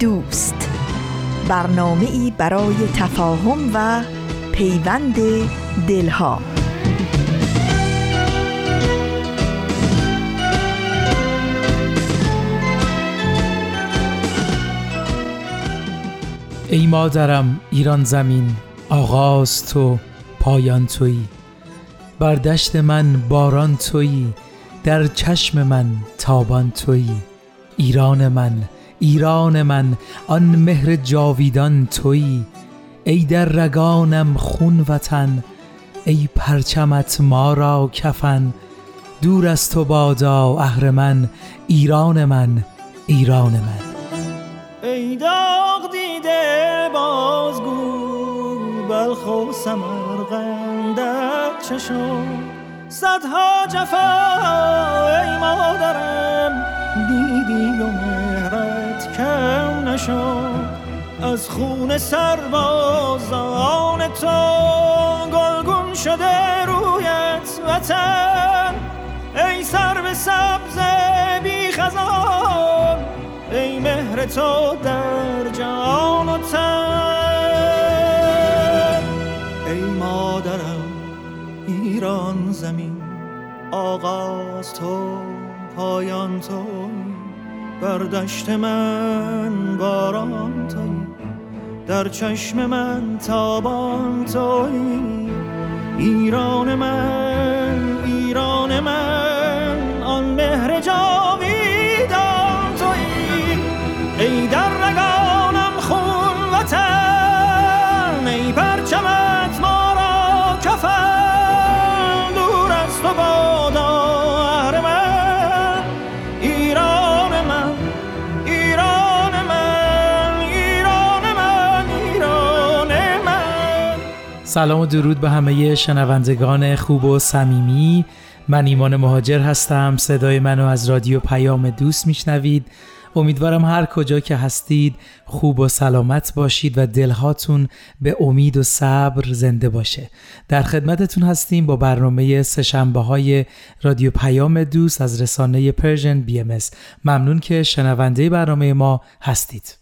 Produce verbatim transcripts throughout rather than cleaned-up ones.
دوست، برنامه‌ای برای تفاهم و پیوند دلها. ای مادرم ایران زمین، آغاز تو پایان تویی، بر دشت من باران تویی، در چشم من تابان تویی، ایران من ایران من آن مهر جاویدان تویی، ای در رگانم خون وطن، ای پرچمت ما را کفن، دور از تو بادا اهرمن، ایران من ایران من. ای داغ دیده بازگو، بلخ و سمرقندت چه شد؟ صدها جفا ای مادرم دیدی و مهرت کم نشد، از خون سربازان تو گلگون شده رویت وطن. ای سر به سبز بی خزان، ای مهر تو در جان و تن. ای مادرم ایران زمین، آغاز تو پایان تو، بر دشت من باران تو، در چشم من تابان تو، ایران من ایران من آن مهر جاویدان تو. ای در رگانم خون وطن، ای پرچمت ما را کفن، دور از تو بادا سلام و درود به همه شنوندگان خوب و صمیمی. من ایمان مهاجر هستم. صدای منو از رادیو پیام دوست میشنوید. امیدوارم هر کجا که هستید خوب و سلامت باشید و دلهاتون به امید و صبر زنده باشه. در خدمتتون هستیم با برنامه سه‌شنبه‌های رادیو پیام دوست از رسانه پرژن بی ام اس. ممنون که شنونده برنامه ما هستید.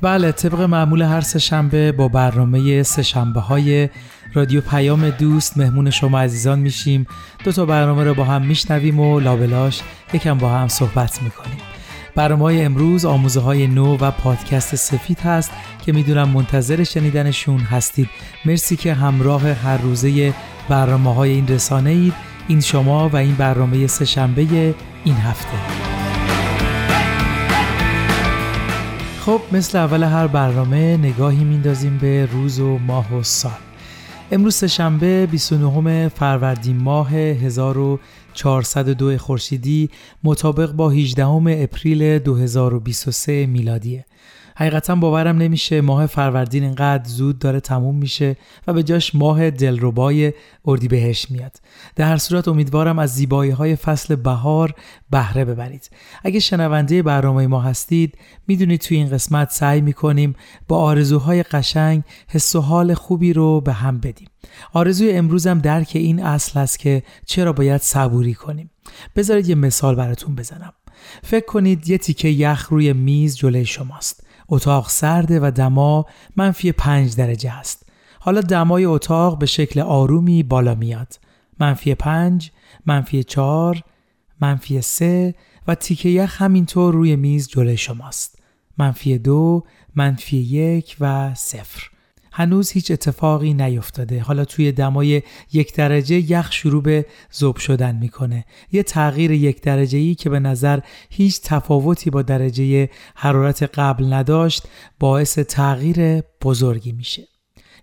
بله، طبق معمول هر سه شنبه با برنامه سه شنبه های رادیو پیام دوست مهمون شما عزیزان میشیم. دو تا برنامه رو با هم میشنویم و لابلاش یکم با هم صحبت میکنیم. برنامه امروز آموزههای نو و پادکست سفید هست که میدونم منتظر شنیدنشون هستید. مرسی که همراه هر روزه برنامه های این رسانه اید. این شما و این برنامه سه شنبه این هفته. خب، مثل اول هر برنامه نگاهی میندازیم به روز و ماه و سال. امروز سه‌شنبه بیست و نهم فروردین ماه هزار و چهارصد و دو خورشیدی مطابق با هجدهم اپریل دو هزار و بیست و سه میلادیه. حقیقتاً باورم نمیشه ماه فروردین اینقدر زود داره تموم میشه و به جاش ماه دلربای اردیبهشت میاد. در هر صورت امیدوارم از زیبایی‌های فصل بهار بهره ببرید. اگه شنونده برنامه ما هستید میدونید توی این قسمت سعی میکنیم با آرزوهای قشنگ حس و حال خوبی رو به هم بدیم. آرزوی امروزم درک این اصل است که چرا باید صبوری کنیم. بذارید یه مثال براتون بزنم. فکر کنید یه تیکه یخ روی میز جلوی شماست. اتاق سرده و دما منفی پنج درجه هست. حالا دمای اتاق به شکل آرومی بالا میاد. منفی پنج، منفی چهار، منفی سه و تیکه یخ همینطور روی میز جلوی شماست. منفی دو، منفی یک و صفر. هنوز هیچ اتفاقی نیفتاده. حالا توی دمای یک درجه یخ شروع به ذوب شدن میکنه. یه تغییر یک درجه‌ای که به نظر هیچ تفاوتی با درجه حرارت قبل نداشت باعث تغییر بزرگی میشه.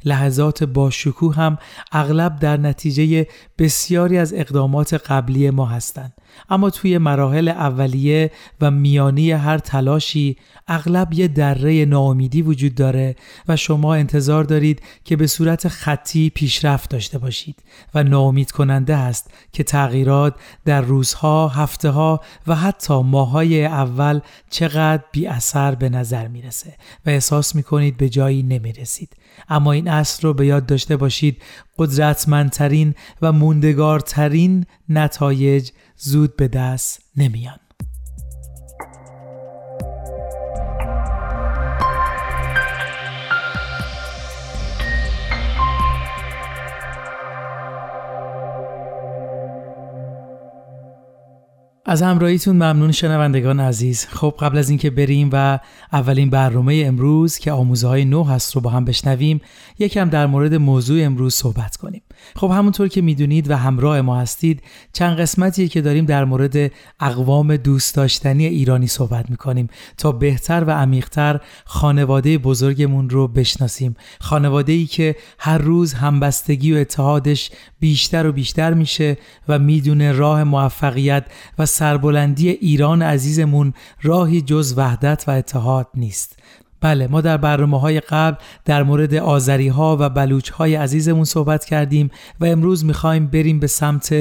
لحظات باشکوه هم اغلب در نتیجه بسیاری از اقدامات قبلی ما هستند. اما توی مراحل اولیه و میانی هر تلاشی اغلب یه دره ناامیدی وجود داره و شما انتظار دارید که به صورت خطی پیشرفت داشته باشید و ناامید کننده هست که تغییرات در روزها، هفته‌ها و حتی ماهای اول چقدر بی اثر به نظر میرسه و احساس میکنید به جایی نمیرسید. اما این اصل رو به یاد داشته باشید: قدرتمندترین و موندگارترین نتایج زود به دست نمیان. از همراهیتون ممنون شنوندگان عزیز. خب قبل از اینکه بریم و اولین برنامه امروز که آموزههای نو هست رو با هم بشنویم، یکم در مورد موضوع امروز صحبت کنیم. خب همونطور که میدونید و همراه ما هستید، چند قسمتیه که داریم در مورد اقوام دوست داشتنی ایرانی صحبت میکنیم تا بهتر و عمیق‌تر خانواده بزرگمون رو بشناسیم. خانواده‌ای که هر روز همبستگی و اتحادش بیشتر و بیشتر میشه و میدونه راه موفقیت و سربلندی ایران عزیزمون راهی جز وحدت و اتحاد نیست. بله، ما در برنامه‌های قبل در مورد آذری‌ها و بلوچ‌های عزیزمون صحبت کردیم و امروز می‌خوایم بریم به سمت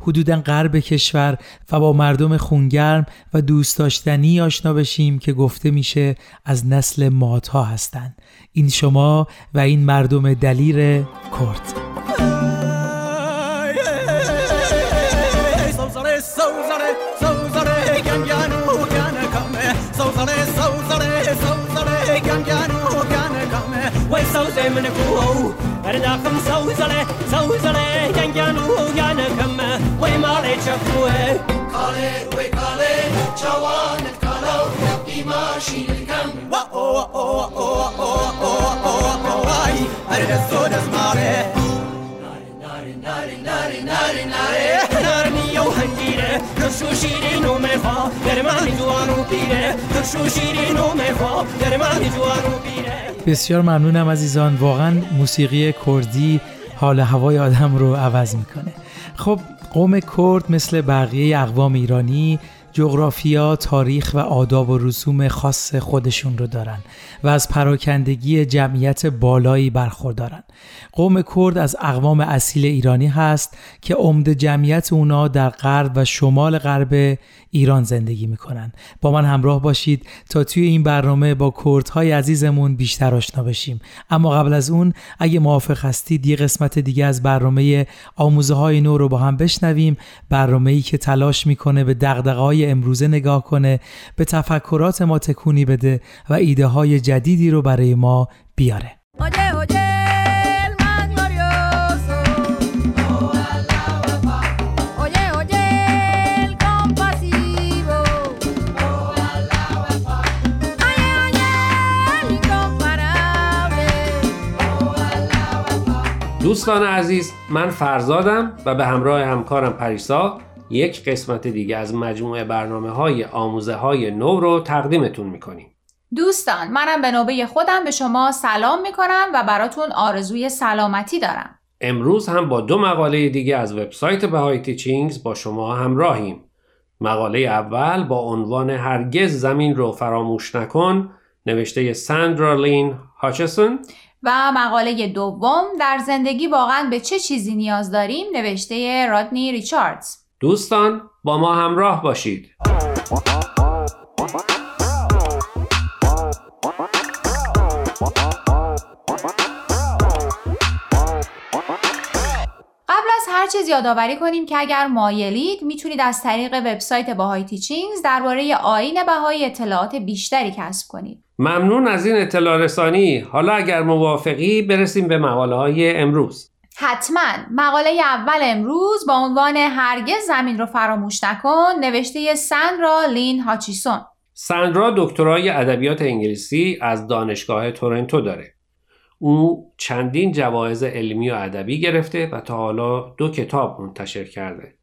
حدوداً غرب کشور و با مردم خونگرم و دوست داشتنی آشنا بشیم که گفته میشه از نسل مادها هستند. این شما و این مردم دلیر کرد. بسیار ممنونم عزیزان، واقعا موسیقی کردی حال هوای آدم رو عوض میکنه. خب قوم کرد مثل بقیه اقوام ایرانی جغرافیا، تاریخ و آداب و رسوم خاص خودشون رو دارن و از پراکندگی جمعیت بالایی برخوردارن. قوم کرد از اقوام اصیل ایرانی هست که عمده جمعیت اونا در غرب و شمال غرب ایران زندگی میکنن. با من همراه باشید تا توی این برنامه با کردهای عزیزمون بیشتر آشنا بشیم. اما قبل از اون اگه موافق هستید یه قسمت دیگه از برنامه آموزههای نو رو با هم بشنویم. برنامه‌ای که تلاش میکنه به دغدغه‌های امروزه نگاه کنه، به تفکرات ما تکونی بده و ایده های جدیدی رو برای ما بیاره. دوستان عزیز، من فرزادم و به همراه همکارم پریسا یک قسمت دیگه از مجموعه برنامه‌های آموزه‌های نو رو تقدیمتون می‌کنیم. دوستان، منم به نوبه خودم به شما سلام می‌کنم و براتون آرزوی سلامتی دارم. امروز هم با دو مقاله دیگه از وبسایت بهائی تیچینگز با شما همراهیم. مقاله اول با عنوان هرگز زمین رو فراموش نکن، نوشته ساندرا لین هاچیسون، و مقاله دوم در زندگی واقعاً به چه چیزی نیاز داریم، نوشته رادنی ریچاردز. دوستان با ما همراه باشید. هر چیز یادآوری کنیم که اگر مایلید میتونید از طریق وبسایت بهائی تیچینگز درباره آیین بهائی اطلاعات بیشتری کسب کنید. ممنون از این اطلاع رسانی. حالا اگر موافقی برسیم به مقاله‌های امروز. حتما. مقاله اول امروز با عنوان هرگز زمین رو فراموش نکن، نوشته ساندرا لین هاچیسون. ساندرا دکترای ادبیات انگلیسی از دانشگاه تورنتو داره. او چندین جوایز علمی و ادبی گرفته و تا حالا دو کتاب منتشر کرده.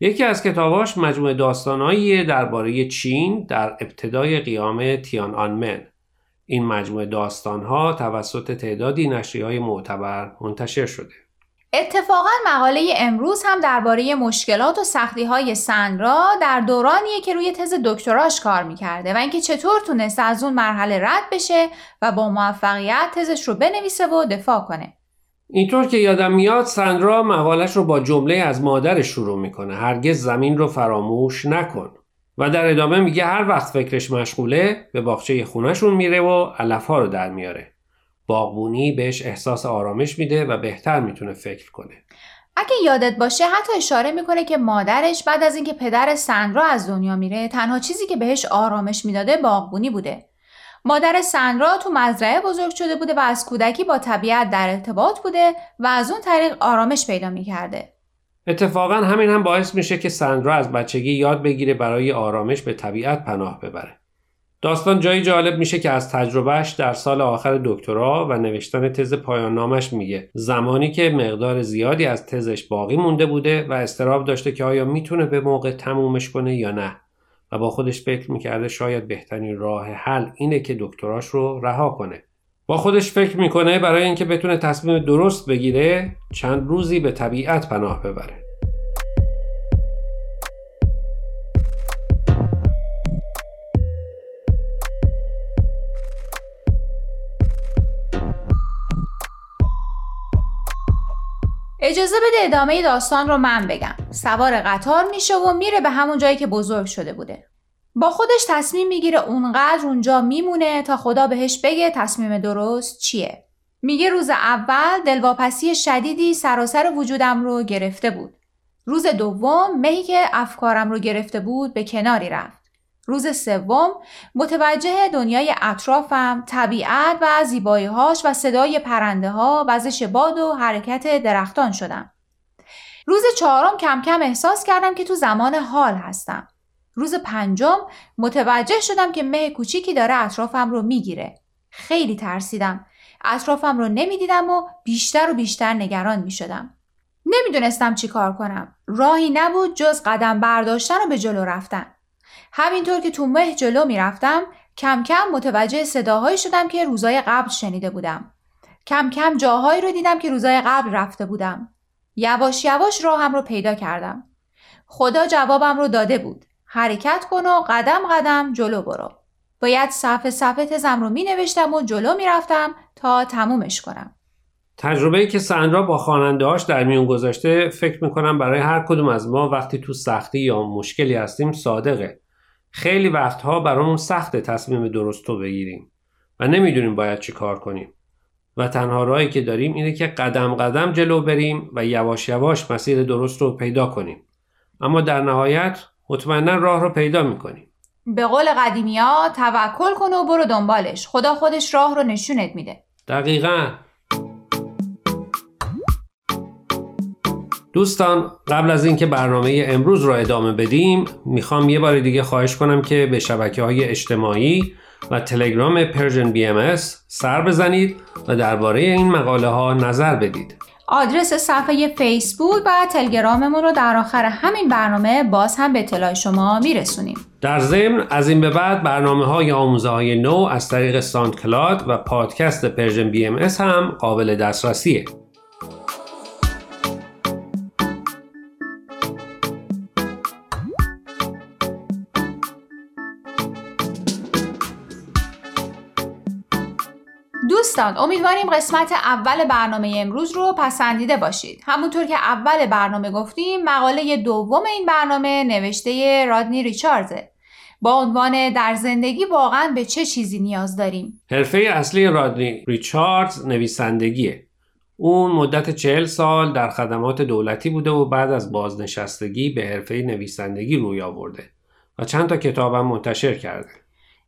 یکی از کتاباش مجموعه داستانایی درباره چین در ابتدای قیام تیانانمن. این مجموعه داستان‌ها توسط تعدادی نشریه‌های معتبر منتشر شده. اتفاقاً مقاله امروز هم درباره مشکلات و سختی‌های ساندرا در دورانیه که روی تز دکتراش کار می‌کرده و اینکه چطور تونسته از اون مرحله رد بشه و با موفقیت تزش رو بنویسه و دفاع کنه. اینطور که یادم میاد ساندرا مقالش رو با جمله از مادرش شروع می‌کنه: هرگز زمین رو فراموش نکن. و در ادامه میگه هر وقت فکرش مشغوله به باغچه خونه‌شون میره و علف‌ها رو در میاره. باغبونی بهش احساس آرامش میده و بهتر میتونه فکر کنه. اگه یادت باشه حتی اشاره میکنه که مادرش بعد از اینکه پدر ساندرا از دنیا میره تنها چیزی که بهش آرامش میداده باغبونی بوده. مادر ساندرا تو مزرعه بزرگ شده بوده و از کودکی با طبیعت در ارتباط بوده و از اون طریق آرامش پیدا میکرده. اتفاقا همین هم باعث میشه که ساندرا از بچگی یاد بگیره برای آرامش به طبیعت پناه ببره. داستان جایی جالب میشه که از تجربهش در سال آخر دکترا و نوشتن تز پایان نامش میگه زمانی که مقدار زیادی از تزش باقی مونده بوده و استراب داشته که آیا میتونه به موقع تمومش کنه یا نه و با خودش فکر میکرده شاید بهترین راه حل اینه که دکتراش رو رها کنه. با خودش فکر میکنه برای اینکه بتونه تصمیم درست بگیره چند روزی به طبیعت پناه ببره. اجازه بده ادامه داستان رو من بگم. سوار قطار میشه و میره به همون جایی که بزرگ شده بوده. با خودش تصمیم میگیره اونقدر اونجا میمونه تا خدا بهش بگه تصمیم درست چیه. میگه روز اول دلواپسی شدیدی سراسر وجودم رو گرفته بود. روز دوم مهی که افکارم رو گرفته بود به کناری رفت. روز سوم متوجه دنیای اطرافم، طبیعت و زیبایی‌هاش و صدای پرنده‌ها، وزش باد و حرکت درختان شدم. روز چهارم کم کم احساس کردم که تو زمان حال هستم. روز پنجم متوجه شدم که مه کوچیکی داره اطرافم رو میگیره. خیلی ترسیدم. اطرافم رو نمیدیدم و بیشتر و بیشتر نگران میشدم. نمیدونستم چی کار کنم. راهی نبود جز قدم برداشتن و به جلو رفتن. همینطور که تو مه جلو می رفتم کم کم متوجه صداهایی شدم که روزای قبل شنیده بودم. کم کم جاهایی رو دیدم که روزای قبل رفته بودم. یواش یواش راهم رو پیدا کردم. خدا جوابم رو داده بود. حرکت کن و قدم قدم جلو برو. باید صفحه صفحه تزم رو می نوشتم و جلو می رفتم تا تمومش کنم. تجربه‌ای که ساندرا با خواننده‌هاش در میون گذاشته فکر می‌کنم برای هر کدوم از ما وقتی تو سختی یا مشکلی هستیم صادقه. خیلی وقتها برامون سخت تصمیم درست رو بگیریم و نمیدونیم باید چی کار کنیم و تنها راهی که داریم اینه که قدم قدم جلو بریم و یواش یواش مسیر درست رو پیدا کنیم، اما در نهایت مطمئنا راه رو پیدا می‌کنیم. به قول قدیمی‌ها توکل کن و برو دنبالش، خدا خودش راه رو نشونت میده. دقیقاً. دوستان، قبل از اینکه برنامه امروز رو ادامه بدیم میخوام یه بار دیگه خواهش کنم که به شبکه‌های اجتماعی و تلگرام پرژن بی ام اس سر بزنید و درباره این مقاله ها نظر بدید. آدرس صفحه فیسبوک و تلگراممون رو در آخر همین برنامه باز هم به اطلاع شما میرسونیم. در ضمن از این به بعد برنامه‌های آموزههای نو از طریق ساندکلاد و پادکست پرژن بی ام اس هم قابل دسترسیه. دوستان، امیدواریم قسمت اول برنامه امروز رو پسندیده باشید. همونطور که اول برنامه گفتیم مقاله دوم این برنامه نوشته رادنی ریچاردز با عنوان در زندگی واقعا به چه چیزی نیاز داریم. حرفه اصلی رادنی ریچاردز نویسندگیه. اون مدت چهل سال در خدمات دولتی بوده و بعد از بازنشستگی به حرفه نویسندگی روی آورده و چند تا کتاب هم منتشر کرده.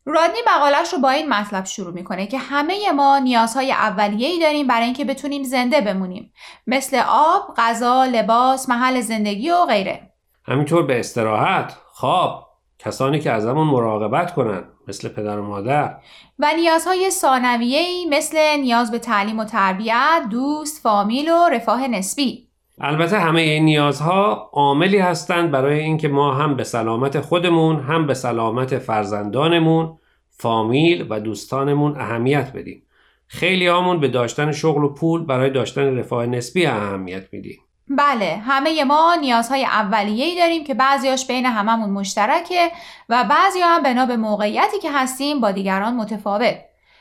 رادنی مقاله‌اش رو با این مطلب شروع میکنه که همه ما نیازهای اولیه‌ای داریم برای اینکه بتونیم زنده بمونیم، مثل آب، غذا، لباس، محل زندگی و غیره. همینطور به استراحت، خواب، کسانی که ازمون مراقبت کنن مثل پدر و مادر، و نیازهای ثانویه‌ای مثل نیاز به تعلیم و تربیت، دوست، فامیل و رفاه نسبی. البته همه این نیازها عاملی هستند برای اینکه ما هم به سلامت خودمون، هم به سلامت فرزندانمون، فامیل و دوستانمون اهمیت بدیم. خیلی هامون به داشتن شغل و پول برای داشتن رفاه نسبی اهمیت میدیم. بله، همه ما نیازهای اولیه‌ای داریم که بعضیاش بین هممون مشترکه و بعضیا هم بنا به موقعیتی که هستیم با دیگران متفاوت.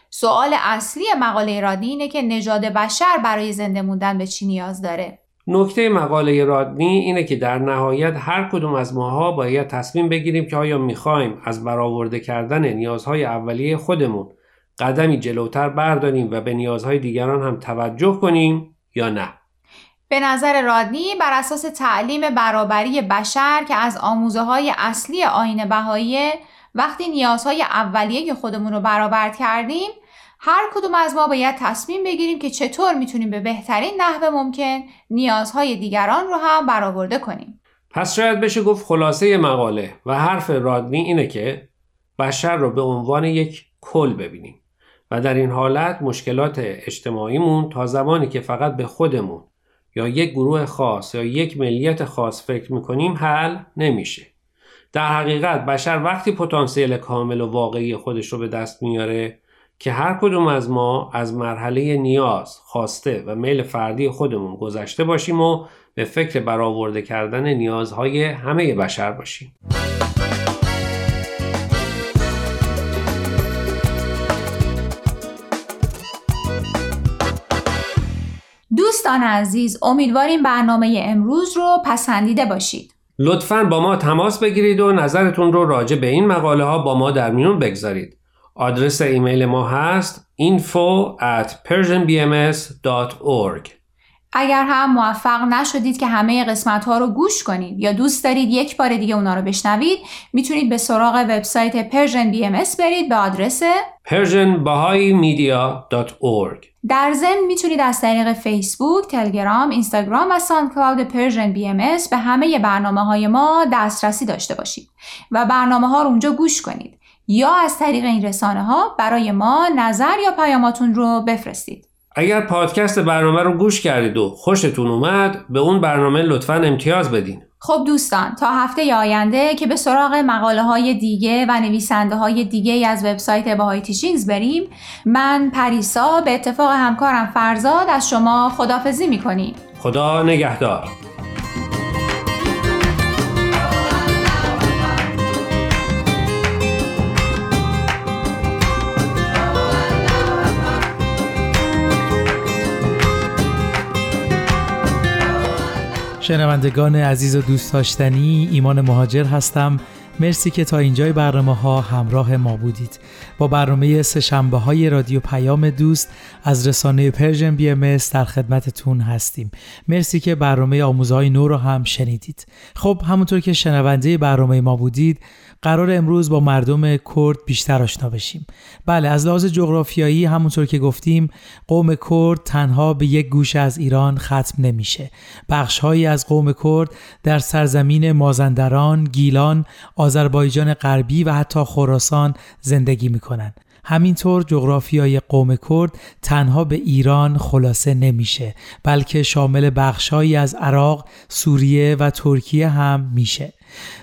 سوال اصلی مقاله رادنی اینه که نژاد بشر برای زنده موندن به چی نیاز داره؟ نکته مقاله رادنی اینه که در نهایت هر کدوم از ماها باید تصمیم بگیریم که آیا می‌خوایم از برآورده کردن نیازهای اولیه خودمون قدمی جلوتر برداریم و به نیازهای دیگران هم توجه کنیم یا نه. به نظر رادنی بر اساس تعلیم برابری بشر که از آموزههای اصلی آیین بهایی، وقتی نیازهای اولیه که خودمون رو برابر کردیم، هر کدوم از ما باید تصمیم بگیریم که چطور میتونیم به بهترین نحو ممکن نیازهای دیگران رو هم برآورده کنیم. پس شاید بشه گفت خلاصه مقاله و حرف رادنی اینه که بشر رو به عنوان یک کل ببینیم و در این حالت مشکلات اجتماعیمون تا زمانی که فقط به خودمون یا یک گروه خاص یا یک ملیت خاص فکر میکنیم حل نمیشه. در حقیقت بشر وقتی پتانسیل کامل و واقعی خودش رو به دست میاره که هر کدوم از ما از مرحله نیاز، خواسته و میل فردی خودمون گذشته باشیم و به فکر برآورده کردن نیازهای همه بشر باشیم. دوستان عزیز، امیدواریم برنامه امروز رو پسندیده باشید. لطفاً با ما تماس بگیرید و نظرتون رو راجع به این مقاله ها با ما در میون بگذارید. آدرس ایمیل ما هست info at persianbms dot org. اگر هم موفق نشدید که همه قسمت ها رو گوش کنید یا دوست دارید یک بار دیگه اونا رو بشنوید، میتونید به سراغ وبسایت پرژن بی ام اس برید به آدرس persianbahaimedia dot org. در ضمن میتونید از طریق فیسبوک، تلگرام، اینستاگرام و ساندکلاود پرژن بی ام اس به همه برنامه های ما دسترسی داشته باشید و برنامه ها رو اونجا گوش کنید یا از طریق این رسانه ها برای ما نظر یا پیاماتون رو بفرستید. اگر پادکست برنامه رو گوش کردید و خوشتون اومد، به اون برنامه لطفاً امتیاز بدین. خب دوستان، تا هفته آینده که به سراغ مقاله های دیگه و نویسنده های دیگه از وبسایت بهائی تیچینگز بریم، من پریسا به اتفاق همکارم فرزاد از شما خداحافظی میکنیم. خدا نگهدار. شنوندگان عزیز و دوست داشتنی، ایمان مهاجر هستم. مرسی که تا اینجای برنامه ها همراه ما بودید. با برنامه سه شنبه های رادیو پیام دوست از رسانه پرژن بی ام اس در خدمتتون هستیم. مرسی که برنامه آموزهای نو رو هم شنیدید. خب همونطور که شنونده برنامه ما بودید، قرار امروز با مردم کرد بیشتر آشنا بشیم. بله، از لحاظ جغرافیایی همونطور که گفتیم، قوم کرد تنها به یک گوشه از ایران ختم نمیشه. بخش‌هایی از قوم کرد در سرزمین مازندران، گیلان، آذربایجان غربی و حتی خراسان زندگی میکنن. همینطور جغرافیای قوم کرد تنها به ایران خلاصه نمیشه، بلکه شامل بخش‌هایی از عراق، سوریه و ترکیه هم میشه.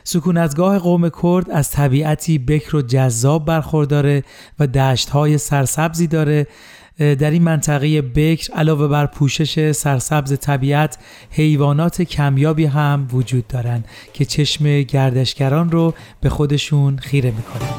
سکونتگاه قوم کرد از طبیعتی بکر و جذاب برخورداره و دشت‌های سرسبزی داره. در این منطقه بکر علاوه بر پوشش سرسبز طبیعت، حیوانات کمیابی هم وجود دارن که چشم گردشگران رو به خودشون خیره میکنن.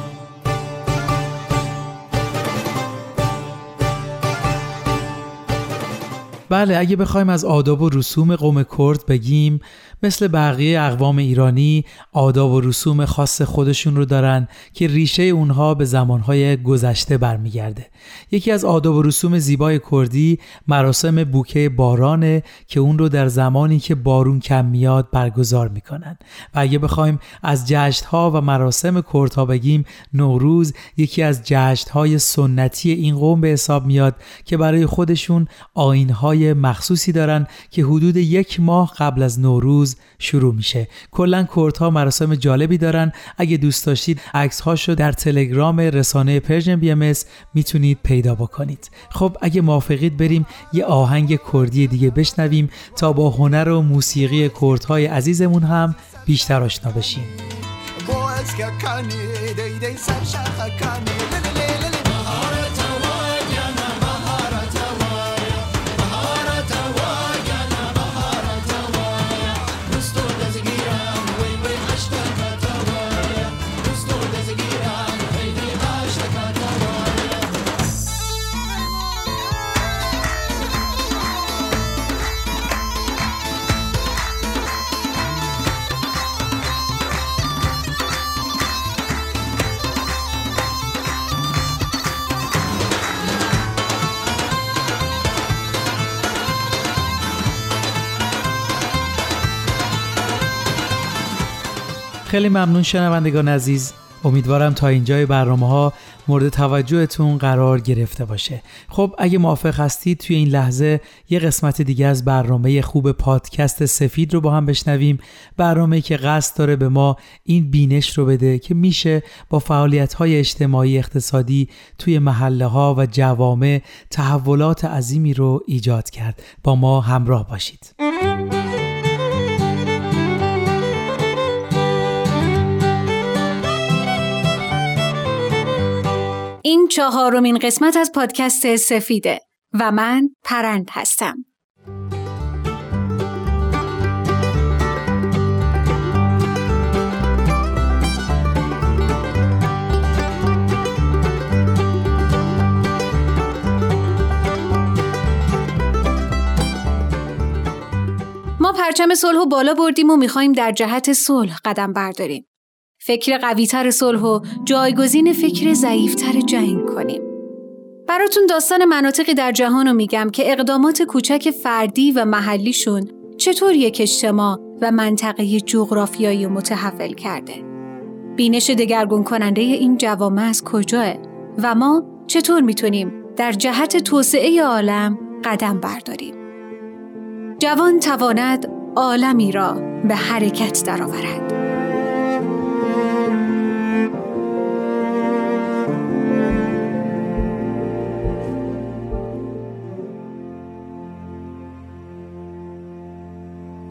بله، اگه بخوایم از آداب و رسوم قوم کرد بگیم، مثل بقیه اقوام ایرانی آداب و رسوم خاص خودشون رو دارن که ریشه اونها به زمانهای گذشته برمیگرده. یکی از آداب و رسوم زیبای کردی مراسم بوکه بارانه که اون رو در زمانی که بارون کم میاد برگزار میکنن. و اگه بخوایم از جشن‌ها و مراسم کردها بگیم، نوروز یکی از جشن‌های سنتی این قوم به حساب میاد که برای خودشون آیین‌های مخصوصی دارن که حدود یک ماه قبل از نوروز شروع میشه. کلا کردها مراسم جالبی دارن. اگه دوست داشتید عکس‌هاشو در تلگرام رسانه پرژن بی ام اس میتونید پیدا بکنید. خب اگه موافقید بریم یه آهنگ کردی دیگه بشنویم تا با هنر و موسیقی کردهای عزیزمون هم بیشتر آشنا بشیم. سرشکه کنی دی دی سرشکه کنی لی لی لی بهارت وای جان بهارت وای بهارت وای جان بهارت وای دوستو دزگیرم وی وی عشقت وای دوستو دزگیرم وی وی عشقت خیلی ممنون شنوندگان عزیز، امیدوارم تا اینجای برنامه‌ها مورد توجهتون قرار گرفته باشه. خب اگه موافق هستید توی این لحظه یه قسمت دیگه از برنامه خوب پادکست سفید رو با هم بشنویم، برنامه‌ای که قصد داره به ما این بینش رو بده که میشه با فعالیت‌های اجتماعی اقتصادی توی محله‌ها و جوامع تحولات عظیمی رو ایجاد کرد. با ما همراه باشید. این چهارمین قسمت از پادکست سفیده و من پرند هستم. ما پرچم صلح بالا بردیم و می‌خوایم در جهت صلح قدم برداریم. فکر قوی‌تر صلح و جایگزین فکر ضعیف‌تر جنگ کنیم. براتون داستان مناطقی در جهان رو میگم که اقدامات کوچک فردی و محلیشون چطور یک اجتماع و منطقه جغرافیایی متحول کرده. بینش دگرگون کننده این جوامع از کجاه و ما چطور میتونیم در جهت توسعه عالم قدم برداریم. جوان تواند عالمی را به حرکت درآورد.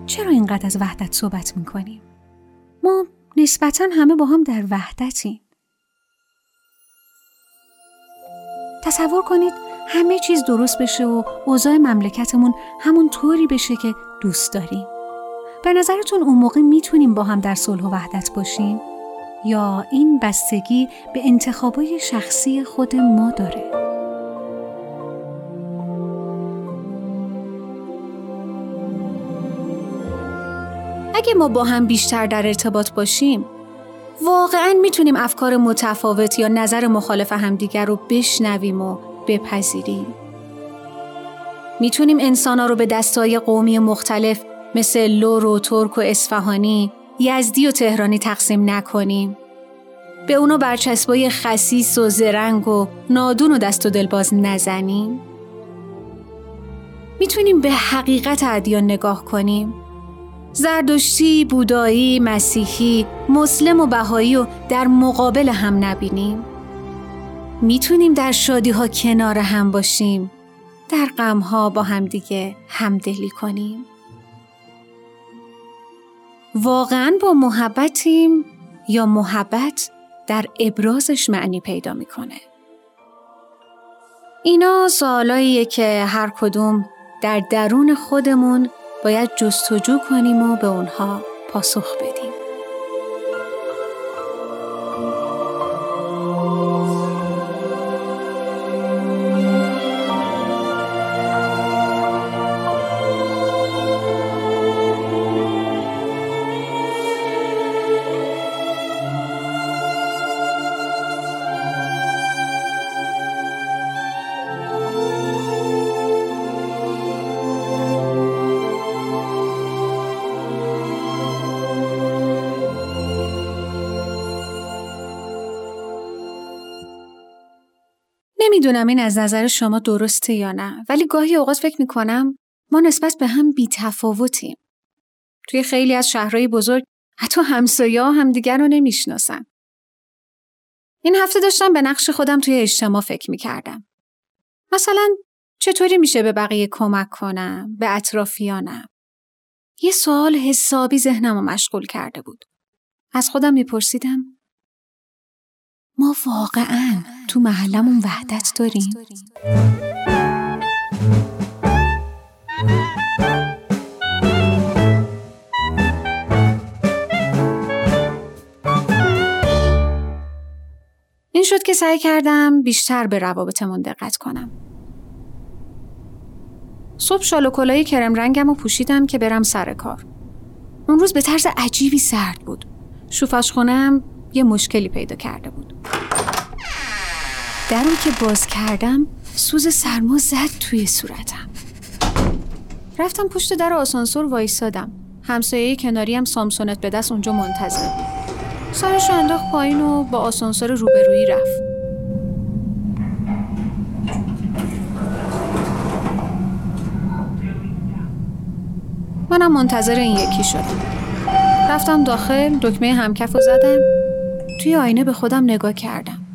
چرا اینقدر از وحدت صحبت میکنیم؟ ما نسبتاً همه با هم در وحدتیم. تصور کنید همه چیز درست بشه و اوضاع مملکتمون همون طوری بشه که دوست داریم. به نظرتون اون موقع میتونیم با هم در صلح و وحدت باشیم؟ یا این بستگی به انتخابای شخصی خود ما داره؟ اگه ما با هم بیشتر در ارتباط باشیم، واقعاً میتونیم افکار متفاوت یا نظر مخالف همدیگر رو بشنویم و بپذیریم. میتونیم انسان‌ها رو به دستای قومی مختلف مثل لور و ترک و اصفهانی، یزدی و تهرانی تقسیم نکنیم. به اونا برچسبای خسیس و زرنگ و نادون و دست و دلباز نزنیم. میتونیم به حقیقت ادیان نگاه کنیم. زردشتی، بودایی، مسیحی، مسلم و بهایی و در مقابل هم نبینیم. میتونیم در شادی‌ها کنار هم باشیم. در غم‌ها با هم دیگه همدلی کنیم. واقعاً با محبتیم یا محبت در ابرازش معنی پیدا میکنه؟ اینا سوالاییه که هر کدوم در درون خودمون باید جستجو کنیم و به اونها پاسخ بدیم. میدونم این از نظر شما درسته یا نه، ولی گاهی اوقات فکر میکنم ما نسبت به هم بی‌تفاوتیم. توی خیلی از شهرهای بزرگ حتی همسایه‌ها همدیگر رو نمیشناسن. این هفته داشتم به نقش خودم توی اجتماع فکر میکردم. مثلا چطوری میشه به بقیه کمک کنم، به اطرافیانم؟ یه سوال حسابی ذهنمو مشغول کرده بود. از خودم میپرسیدم ما واقعاً تو محلمون وحدت داریم. این شد که سعی کردم بیشتر به روابطمون دقت کنم. صبح شال و کلاه کرم رنگم رو پوشیدم که برم سر کار. اون روز به طرز عجیبی سرد بود. شوفاژخونه‌ام یه مشکلی پیدا کرده بود. در اون که باز کردم سوز سرما زد توی صورتم. رفتم پشت در آسانسور وایسادم. همسایه کناریم سامسونت به دست اونجا منتظر بود. سرش انداخت پایین و با آسانسور روبرویی رفت. منم منتظر این یکی شدم. رفتم داخل، دکمه همکف رو زدم. توی آینه به خودم نگاه کردم.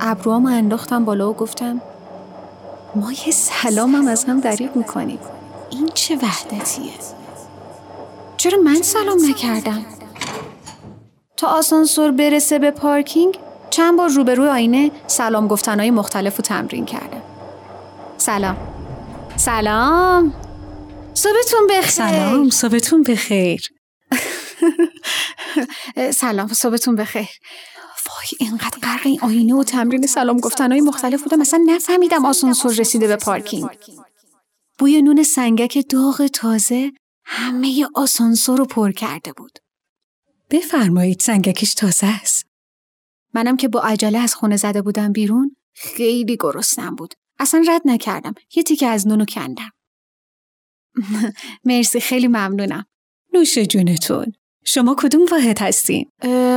ابروامو انداختم بالا و گفتم ما یه سلامم از هم دریغ می‌کنیم. این چه وحدتیه؟ چرا من سلام نکردم؟ تا آسانسور برسه به پارکینگ چند بار روبروی آینه سلام گفتنهای مختلف رو تمرین کردم. سلام. سلام. صبحتون بخیر. سلام، صبحتون بخیر. سلام، صبحتون بخیر. وای، اینقدر غرق این آینه و تمرین سلام گفتنهای مختلف بودم مثلا نفهمیدم آسانسور رسیده به پارکینگ. بوی نون سنگک داغ تازه همه آسانسور رو پر کرده بود. بفرمایید، سنگکش تازه است. منم که با عجله از خونه زده بودم بیرون، خیلی گرسنم بود. اصلا رد نکردم، یه تیکه از نونو کندم. مرسی، خیلی ممنونم. نوش جونتون. شما کدوم واحد هستین؟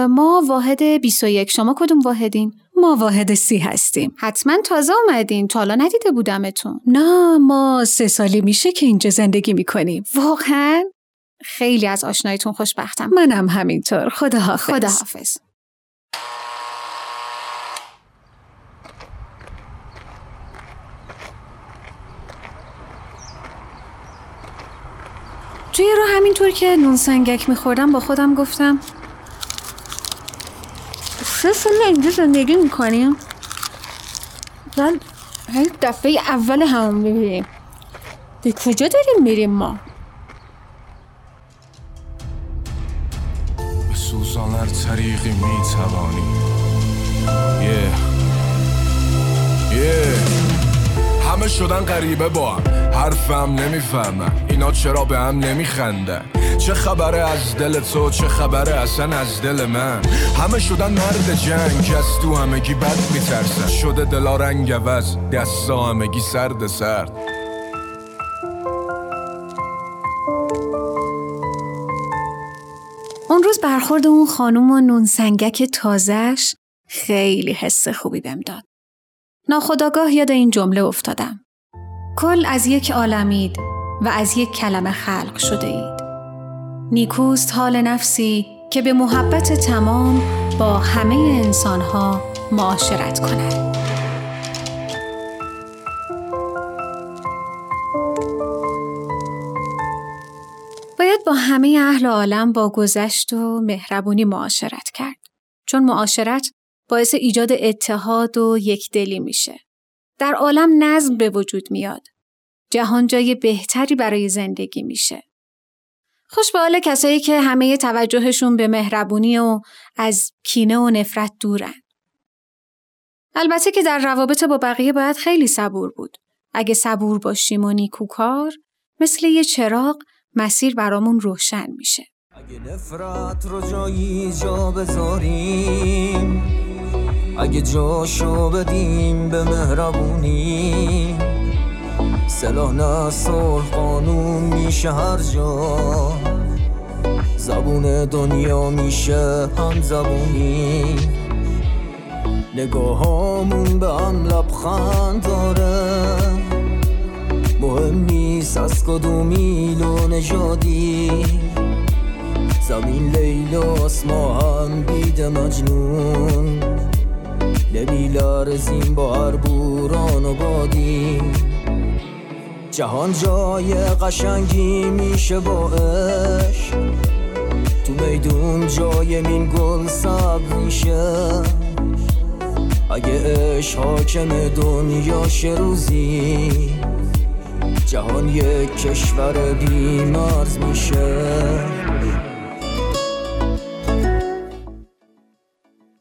ما واحد بیست و یک. شما کدوم واحدین؟ ما واحد سی هستیم. حتما تازه اومدین، تا حالا ندیده بودمتون. نه، ما سه سالی میشه که اینجا زندگی میکنیم. واقعا؟ خیلی از آشناییتون خوشبختم. منم همینطور. خداحافظ. خداحافظ. توی رو همینطور که نون سنگک میخوردم با خودم گفتم سه سال اینجا زندگی میکنیم ولی هیچ دفعه اول همون ببینیم به کجا داریم میریم. ما به سوزانر طریقی میتوانیم یه yeah. یه yeah. همه شدن غریبه با هم، حرفم نمیفهمم اینا چرا به هم نمیخندن، چه خبره از دل تو چه خبره اصلا از دل من، همه شدن مرد جنگ از تو همگی بد میترسن، شده دلا رنگ عوض دستا همگی سرد سرد. اون روز برخورد اون خانوم و نون سنگک تازهش خیلی حس خوبی بهم داد. ناخودآگاه یاد این جمله افتادم. کل از یک عالمید و از یک کلمه خلق شده اید. نیکوست حال نفسی که به محبت تمام با همه انسانها معاشرت کند. باید با همه اهل عالم با گذشت و مهربونی معاشرت کرد. چون معاشرت باعث ایجاد اتحاد و یکدلی میشه. در عالم نظم به وجود میاد. جهان جای بهتری برای زندگی میشه. خوش به حال کسایی که همه توجهشون به مهربونی و از کینه و نفرت دورن. البته که در روابط با بقیه باید خیلی صبور بود. اگه صبور باشیم و نیکوکار، مثل یه چراغ مسیر برامون روشن میشه. اگه نفرت رو جایی جا بذاریم، اگه جاشو بدیم به مهربونی، سلاح نصر قانون میشه هر جا، زبون دنیا میشه هم زبونی، نگاهامون به هم لبخند داره، مهم نیست از کدومیل و نژادی، زمین لیل و اسما هم دید مجنون، لبی لرزیم با هر بوران و بادی، جهان جای قشنگی میشه با عشق، تو میدون جای مین گل سبز میشه، اگه عشق حاکم دنیاش روزی جهان یک کشور بی‌مرز میشه.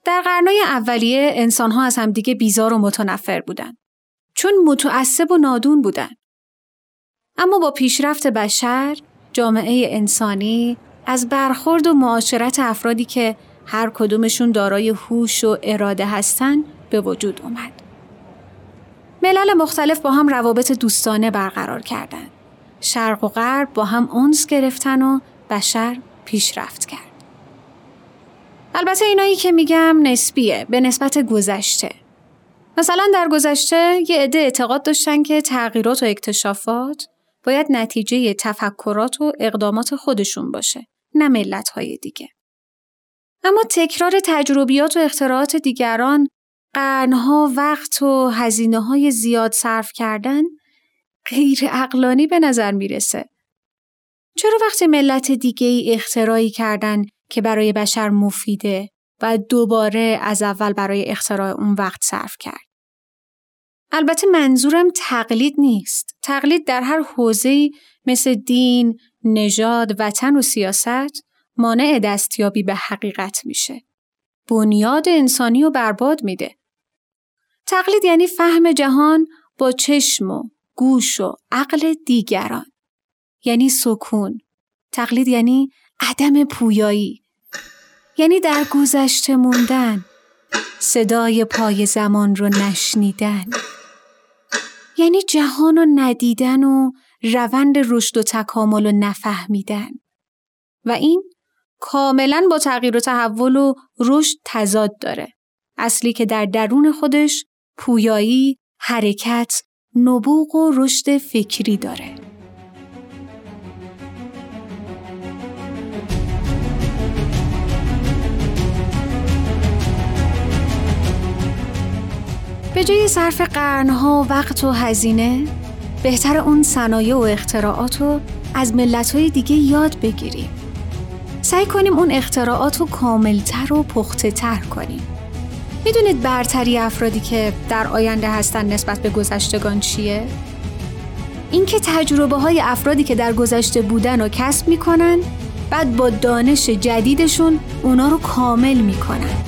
در قرن‌های اولیه انسان‌ها از همدیگه بیزار و متنفر بودن، چون متعصب و نادون بودن. اما با پیشرفت بشر، جامعه انسانی از برخورد و معاشرت افرادی که هر کدومشون دارای هوش و اراده هستن به وجود اومد. ملل مختلف با هم روابط دوستانه برقرار کردن. شرق و غرب با هم انس گرفتن و بشر پیشرفت کرد. البته اینایی که میگم نسبیه، به نسبت گذشته. مثلا در گذشته یه عده اعتقاد داشتن که تغییرات و اکتشافات باید نتیجه تفکرات و اقدامات خودشون باشه، نه ملت‌های دیگه. اما تکرار تجربیات و اختراعات دیگران، قرنها وقت و هزینه‌های زیاد صرف کردن غیر عقلانی به نظر میرسه. چرا وقتی ملت دیگه‌ای اختراعی کردن که برای بشر مفیده و دوباره از اول برای اختراع اون وقت صرف کرد؟ البته منظورم تقلید نیست. تقلید در هر حوزه‌ای مثل دین، نژاد، وطن و سیاست مانع دستیابی به حقیقت میشه. بنیاد انسانی رو برباد میده. تقلید یعنی فهم جهان با چشم و گوش و عقل دیگران. یعنی سکون. تقلید یعنی عدم پویایی. یعنی در گذشته موندن. صدای پای زمان رو نشنیدن. یعنی جهان رو ندیدن و روند رشد و تکامل رو نفهمیدن. و این کاملاً با تغییر و تحول و رشد تضاد داره. اصلی که در درون خودش پویایی، حرکت، نبوغ و رشد فکری داره. به جای صرف قرنها وقت و هزینه، بهتر اون صنایع و اختراعات رو از ملت‌های دیگه یاد بگیریم. سعی کنیم اون اختراعات رو کاملتر و پخته‌تر کنیم. میدونید برتری افرادی که در آینده هستن نسبت به گذشتگان چیه؟ اینکه تجربه‌های افرادی که در گذشته بودن رو کسب می‌کنن، بعد با دانش جدیدشون اونا رو کامل می‌کنن.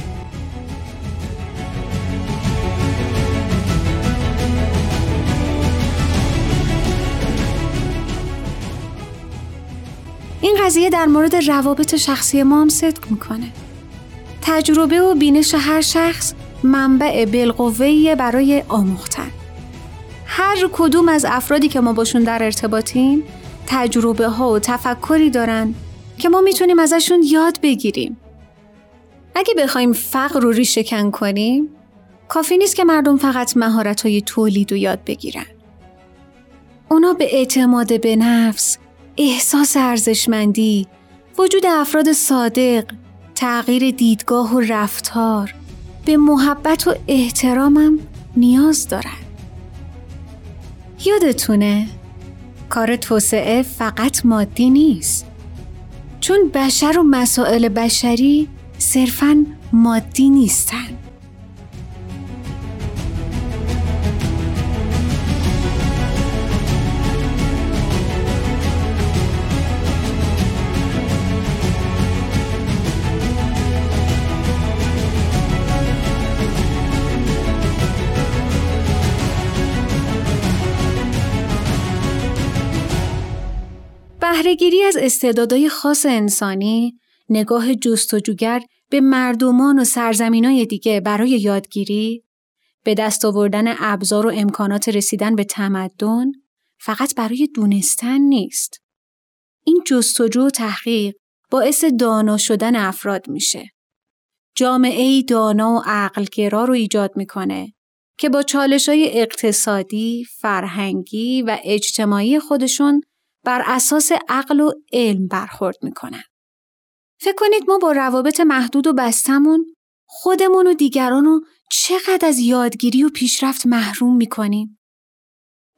این قضیه در مورد روابط شخصی ما هم صدق میکنه. تجربه و بینش هر شخص منبع بالقوه‌ای برای آموختن. هر کدوم از افرادی که ما باشون در ارتباطیم تجربه ها و تفکری دارن که ما میتونیم ازشون یاد بگیریم. اگه بخوایم فقر رو ریشه کن کنیم، کافی نیست که مردم فقط مهارت‌های تولید رو یاد بگیرن. اونا به اعتماد به نفس، احساس ارزشمندی، وجود افراد صادق، تغییر دیدگاه و رفتار، به محبت و احترامم نیاز دارن. یادتونه کار توسعه فقط مادی نیست، چون بشر و مسائل بشری صرفاً مادی نیستن. بهره‌گیری از استعدادهای خاص انسانی، نگاه جستجوگر به مردمان و سرزمین‌های دیگه برای یادگیری، به دست آوردن ابزار و امکانات رسیدن به تمدن، فقط برای دونستن نیست. این جستجو و تحقیق باعث دانا شدن افراد میشه. جامعه‌ای دانا و عقل‌گرا رو ایجاد میکنه که با چالش‌های اقتصادی، فرهنگی و اجتماعی خودشون بر اساس عقل و علم برخورد میکنن. فکر کنید ما با روابط محدود و بستمون خودمون و دیگران رو چقدر از یادگیری و پیشرفت محروم میکنیم.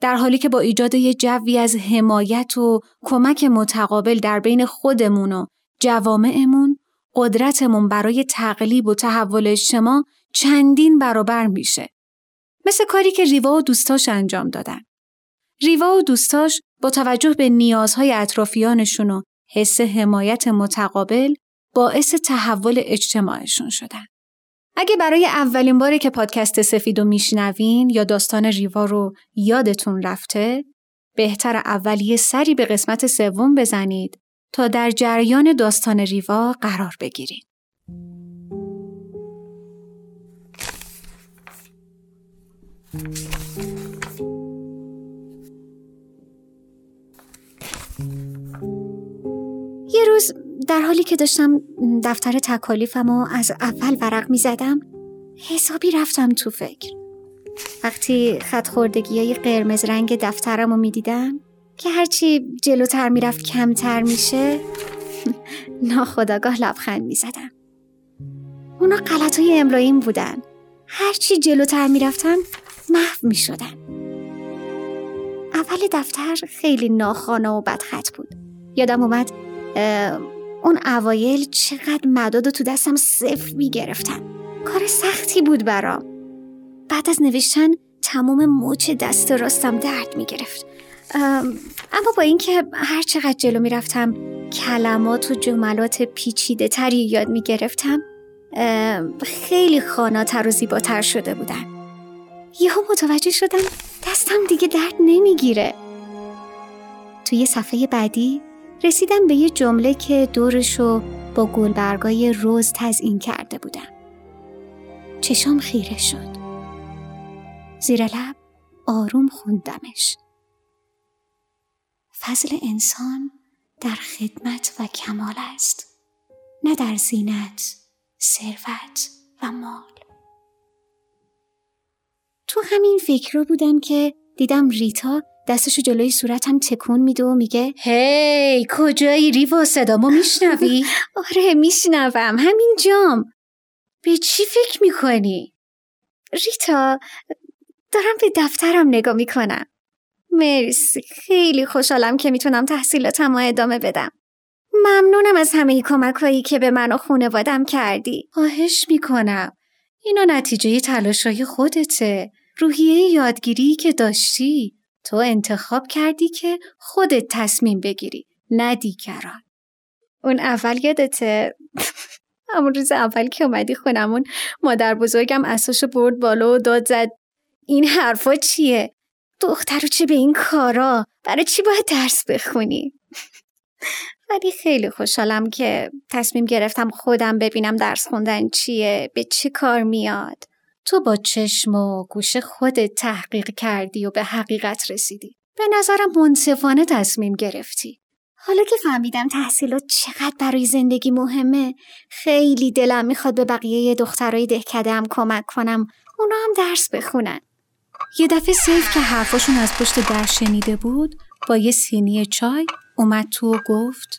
در حالی که با ایجاد یه جوی از حمایت و کمک متقابل در بین خودمون و جوامعمون، قدرتمون برای تقلیب و تحول اجتماع چندین برابر میشه. مثل کاری که ریوا و دوستاش انجام دادن. ریوا و دوستاش با توجه به نیازهای اطرافیانشون و حس حمایت متقابل باعث تحول اجتماعشون شدن. اگه برای اولین باری که پادکست سفیدو میشنوین یا داستان ریوا رو یادتون رفته، بهتر اول یه سری به قسمت سوم بزنید تا در جریان داستان ریوا قرار بگیرید. یه روز در حالی که داشتم دفتر تکالیفمو از اول ورق می زدم، حسابی رفتم تو فکر. وقتی خط خوردگی های قرمز رنگ دفترمو می دیدم که هرچی جلوتر می رفت کمتر می شه، ناخودآگاه لبخند می زدم. اونا غلط های املاییم بودن. هرچی جلوتر می رفتم محو می شدن. اول دفتر خیلی ناخوانا و بدخط بود. یادم اومد اون اوایل چقدر مدادو تو دستم صفر می گرفتم. کار سختی بود برام. بعد از نوشتن تمام مچ دست راستم درد می گرفت. اما با اینکه هر چقدر جلو می رفتم کلمات و جملات پیچیده تری یاد می گرفتم، خیلی خاناتر و زیباتر شده بودن. یهو متوجه شدم دستم دیگه درد نمی گیره. توی صفحه بعدی رسیدم به یه جمله که دورشو با گلبرگای روز تزیین کرده بودم. چشام خیره شد. زیر لب آروم خوندمش. فضل انسان در خدمت و کمال است، نه در زینت، ثروت و مال. تو همین فکر رو بودم که دیدم ریتا دستشو جلوی صورتم تکون میده و میگه هی hey, کجایی ریوا؟ صدامو میشنوی؟ آره میشنوم، همین جام. به چی فکر میکنی؟ ریتا، دارم به دفترم نگاه میکنم. مرسی، خیلی خوشحالم که میتونم تحصیلاتم رو ادامه بدم. ممنونم از همه کمکایی که به من و خانوادم کردی. خواهش میکنم. اینا نتیجه تلاشای خودته، روحیه یادگیری که داشتی. تو انتخاب کردی که خودت تصمیم بگیری، نه دیگران. اون اول یادته؟ همون روز اول که اومدی خونمون، مادر بزرگم عصاشو برد بالا و داد زد این حرفا چیه؟ دخترو چه به این کارا؟ برای چی باید درس بخونی؟ ولی خیلی خوشحالم که تصمیم گرفتم خودم ببینم درس خوندن چیه، به چی کار میاد. تو با چشم و گوش خودت تحقیق کردی و به حقیقت رسیدی. به نظرم منصفانه تصمیم گرفتی. حالا که فهمیدم تحصیلات چقدر برای زندگی مهمه، خیلی دلم میخواد به بقیه دخترای دهکده هم کمک کنم، اونا هم درس بخونن. یه دفعه سیف که حرفاشون از پشت در شنیده بود، با یه سینی چای اومد تو و گفت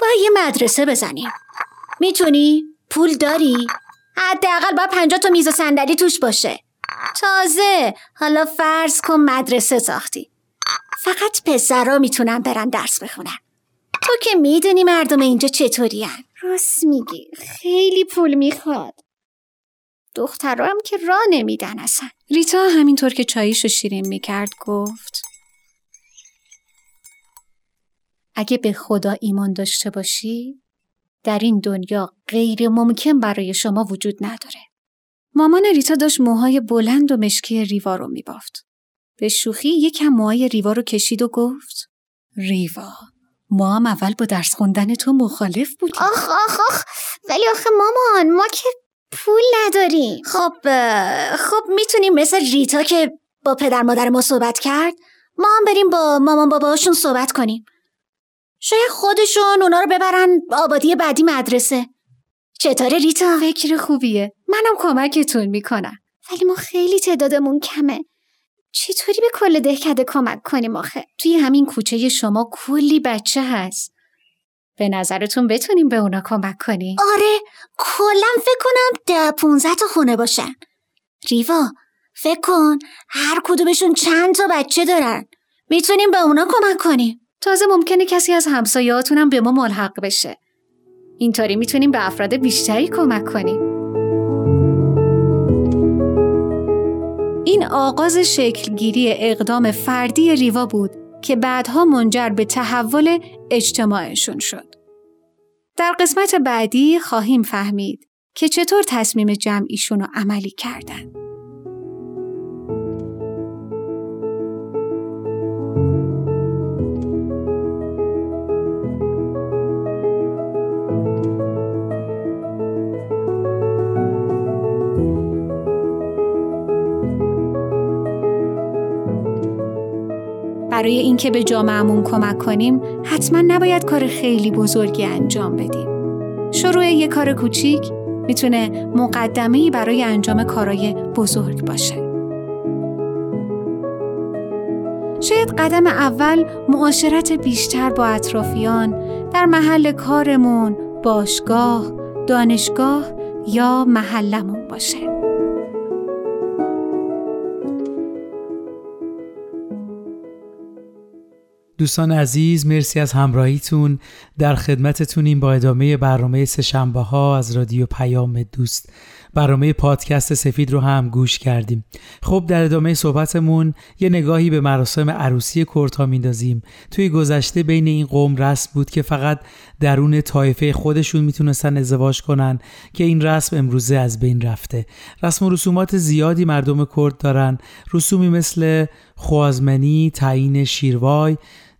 با یه مدرسه بزنیم. میتونی؟ پول داری؟ حداقل باید پنجاه تا میز و صندلی توش باشه. تازه حالا فرض کن مدرسه ساختی، فقط پسرا میتونن برن درس بخونن. تو که میدونی مردم اینجا چطوری هن. راست میگی، خیلی پول میخواد. دخترا هم که راه نمیدن اصلا. ریتا همینطور که چاییشو شیرین میکرد گفت اگه به خدا ایمان داشته باشی، در این دنیا غیر ممکن برای شما وجود نداره. مامان ریتا داشت موهای بلند و مشکی ریوا رو میبافت. به شوخی یکم موهای ریوا رو کشید و گفت ریوا، ما هم اول با درس خوندن تو مخالف بودیم. آخ آخ آخ، ولی آخه مامان ما که پول نداریم. خب خب میتونیم مثل ریتا که با پدر مادر ما صحبت کرد، ما هم بریم با مامان باباشون صحبت کنیم. شاید خودشون اونا رو ببرن آبادی بعدی مدرسه. چطوره ریتا؟ فکر خوبیه. منم کمکتون میکنم. ولی ما خیلی تعدادمون کمه. چطوری به کل دهکده کمک کنیم آخه؟ توی همین کوچه شما کلی بچه هست. به نظرتون بتونیم به اونا کمک کنیم؟ آره، کلم فکر کنم ده پونزده تا خونه باشن. ریوا، فکر کن هر کدومشون چند تا بچه دارن. میتونیم به اونا کمک کنیم. تازه ممکنه کسی از همسایه‌هاتونم به ما ملحق بشه. اینطوری میتونیم به افراد بیشتری کمک کنیم. این آغاز شکلگیری اقدام فردی ریوا بود که بعدها منجر به تحول اجتماعشون شد. در قسمت بعدی خواهیم فهمید که چطور تصمیم جمعیشون رو عملی کردن. برای اینکه به جامعه‌مون کمک کنیم، حتما نباید کار خیلی بزرگی انجام بدیم. شروع یک کار کوچیک میتونه مقدمه‌ای برای انجام کارهای بزرگ باشه. شاید قدم اول معاشرت بیشتر با اطرافیان در محل کارمون، باشگاه، دانشگاه یا محلمون باشه. دوستان عزیز، مرسی از همراهیتون. در خدمتتونیم با ادامه برنامه سه‌شنبه ها از رادیو پیام دوست. برنامه پادکست سفید رو هم گوش کردیم. خب در ادامه صحبتمون یه نگاهی به مراسم عروسی کردها میندازیم. توی گذشته بین این قوم رسم بود که فقط درون طایفه خودشون میتونستن ازدواج کنن که این رسم امروزه از بین رفته. رسم و رسومات زیادی مردم کرد دارن. رسومی مثل خوازمنی، تعیین شیروای،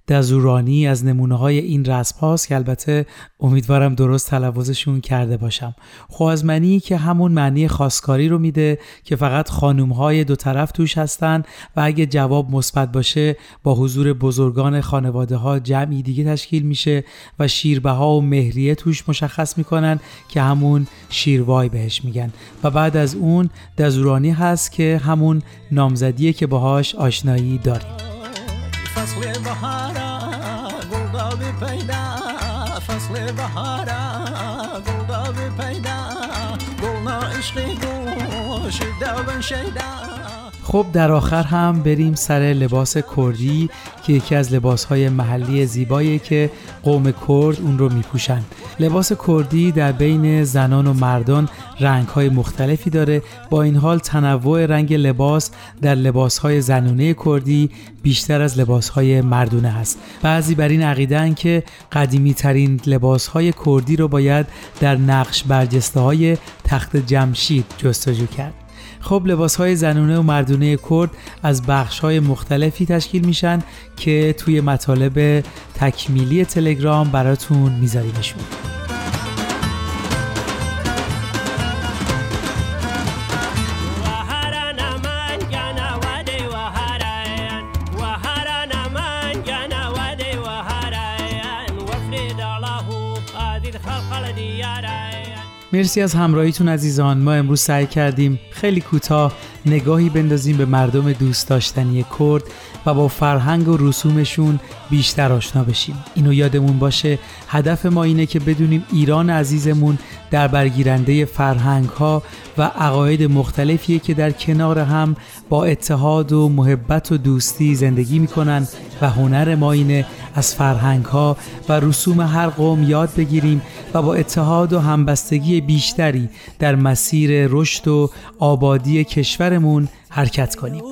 دزورانی از نمونه‌های این رسم هاست که البته امیدوارم درست تلفظشون کرده باشم. خوازمنی که همون معنی خواستگاری رو میده که فقط خانم‌های دو طرف توش هستن و اگه جواب مثبت باشه با حضور بزرگان خانواده‌ها جمعی دیگه تشکیل میشه و شیربها و مهریه توش مشخص میکنن که همون شیروای بهش میگن. و بعد از اون دزورانی هست که همون نامزدیه که باهاش آشنایی داریم. فصل بهارا گلاب پیدا، فصل بهارا گلاب پیدا، گلنا عشقی گل شیدا بن شیدا. خب در آخر هم بریم سر لباس کردی که یکی از لباسهای محلی زیباییه که قوم کرد اون رو میپوشن. لباس کردی در بین زنان و مردان رنگهای مختلفی داره. با این حال تنوع رنگ لباس در لباسهای زنونه کردی بیشتر از لباسهای مردونه هست. بعضی بر این عقیده‌اند که قدیمی ترین لباسهای کردی رو باید در نقش برجسته‌های تخت جمشید جستجو کرد. خب لباس‌های زنونه و مردونه کرد از بخش‌های مختلفی تشکیل میشن که توی مطالب تکمیلی تلگرام براتون می‌ذاریمشون. مرسی از همراهیتون عزیزان. ما امروز سعی کردیم خیلی کوتاه نگاهی بندازیم به مردم دوست داشتنی کرد و با فرهنگ و رسومشون بیشتر آشنا بشیم. اینو یادمون باشه، هدف ما اینه که بدونیم ایران عزیزمون در برگیرنده فرهنگ‌ها و عقاید مختلفیه که در کنار هم با اتحاد و محبت و دوستی زندگی میکنن و هنر ما اینه از فرهنگ‌ها و رسوم هر قوم یاد بگیریم و با اتحاد و همبستگی بیشتری در مسیر رشد و آبادی کشورمون حرکت کنیم.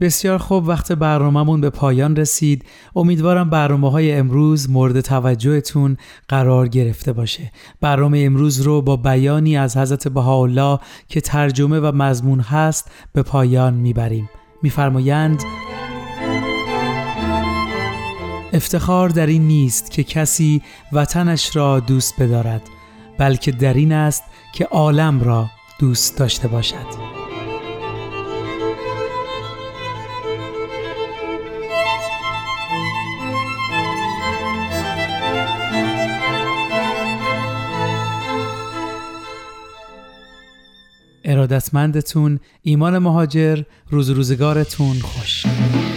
بسیار خوب، وقت برنامه‌مون به پایان رسید. امیدوارم برنامه‌های امروز مورد توجهتون قرار گرفته باشه. برنامه امروز رو با بیانی از حضرت بهاءالله که ترجمه و مضمون هست به پایان میبریم. میفرمایند: افتخار در این نیست که کسی وطنش را دوست بدارد، بلکه در این است که عالم را دوست داشته باشد. ارادتمندتون، ایمان مهاجر. روز روزگارتون خوش.